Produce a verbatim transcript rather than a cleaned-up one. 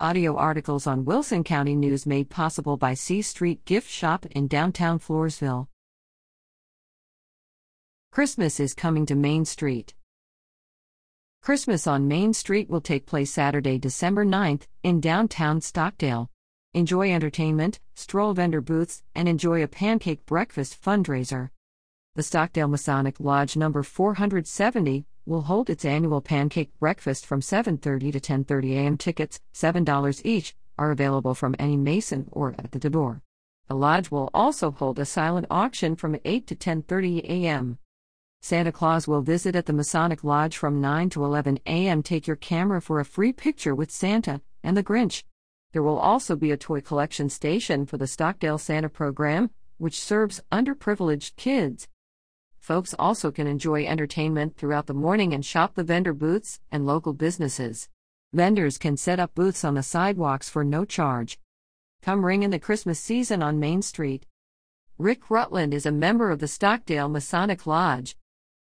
Audio articles on Wilson County News made possible by C Street Gift Shop in downtown Floresville. Christmas is coming to Main Street. Christmas on Main Street will take place Saturday, December ninth, in downtown Stockdale. Enjoy entertainment, stroll vendor booths, and enjoy a pancake breakfast fundraiser. The Stockdale Masonic Lodge number four hundred seventy will hold its annual pancake breakfast from seven thirty to ten thirty a m Tickets, seven dollars each, are available from any Mason or at the door. The lodge will also hold a silent auction from eight to ten thirty a m Santa Claus will visit at the Masonic Lodge from nine to eleven a m Take your camera for a free picture with Santa and the Grinch. There will also be a toy collection station for the Stockdale Santa program, which serves underprivileged kids. Folks also can enjoy entertainment throughout the morning and shop the vendor booths and local businesses. Vendors can set up booths on the sidewalks for no charge. Come ring in the Christmas season on Main Street. Rick Rutland is a member of the Stockdale Masonic Lodge.